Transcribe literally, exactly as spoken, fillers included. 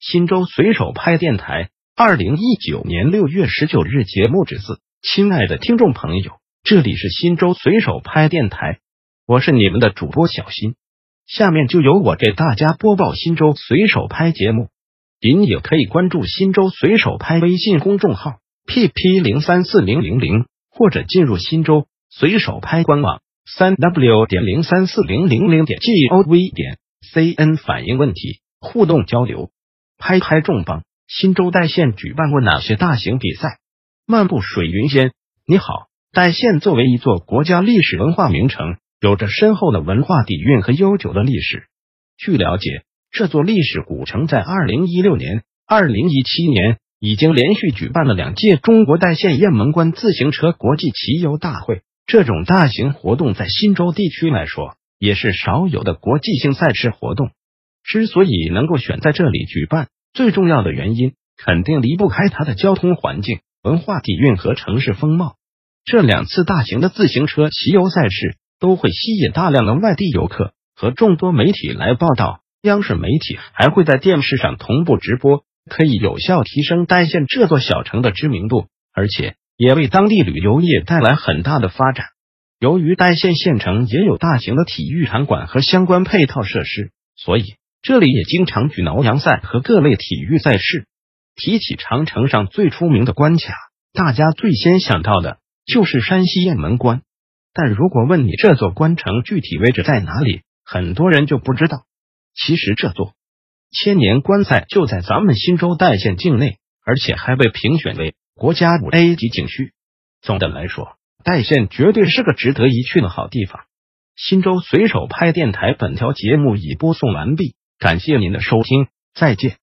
新州随手拍电台二零一九年六月十九日节目指示，亲爱的听众朋友，这里是新州随手拍电台，我是你们的主播小新。下面就由我给大家播报新州随手拍节目。您也可以关注新州随手拍微信公众号 P P 零三四零零零， 或者进入新州随手拍官网 三 w 点零三四零零零 点 g o v 点 c n 反映问题，互动交流。拍拍重磅，新州代县举办过哪些大型比赛？漫步水云间，你好，代县作为一座国家历史文化名城，有着深厚的文化底蕴和悠久的历史。据了解，这座历史古城在二零一六年、二零一七年已经连续举办了两届中国代县雁门关自行车国际骑游大会。这种大型活动在新州地区来说，也是少有的国际性赛事活动。之所以能够选在这里举办，最重要的原因肯定离不开它的交通环境、文化底蕴和城市风貌。这两次大型的自行车骑游赛事都会吸引大量的外地游客和众多媒体来报道，央视媒体还会在电视上同步直播，可以有效提升代县这座小城的知名度，而且也为当地旅游业带来很大的发展。由于代县县城也有大型的体育场馆和相关配套设施，所以这里也经常举挠羊赛和各类体育赛事。提起长城上最出名的关卡，大家最先想到的就是山西雁门关。但如果问你这座关城具体位置在哪里，很多人就不知道。其实这座千年关塞就在咱们新州代县境内，而且还被评选为国家 五 A 级景区。总的来说，代县绝对是个值得一去的好地方。新州随手拍电台本条节目已播送完毕。感谢您的收听，再见。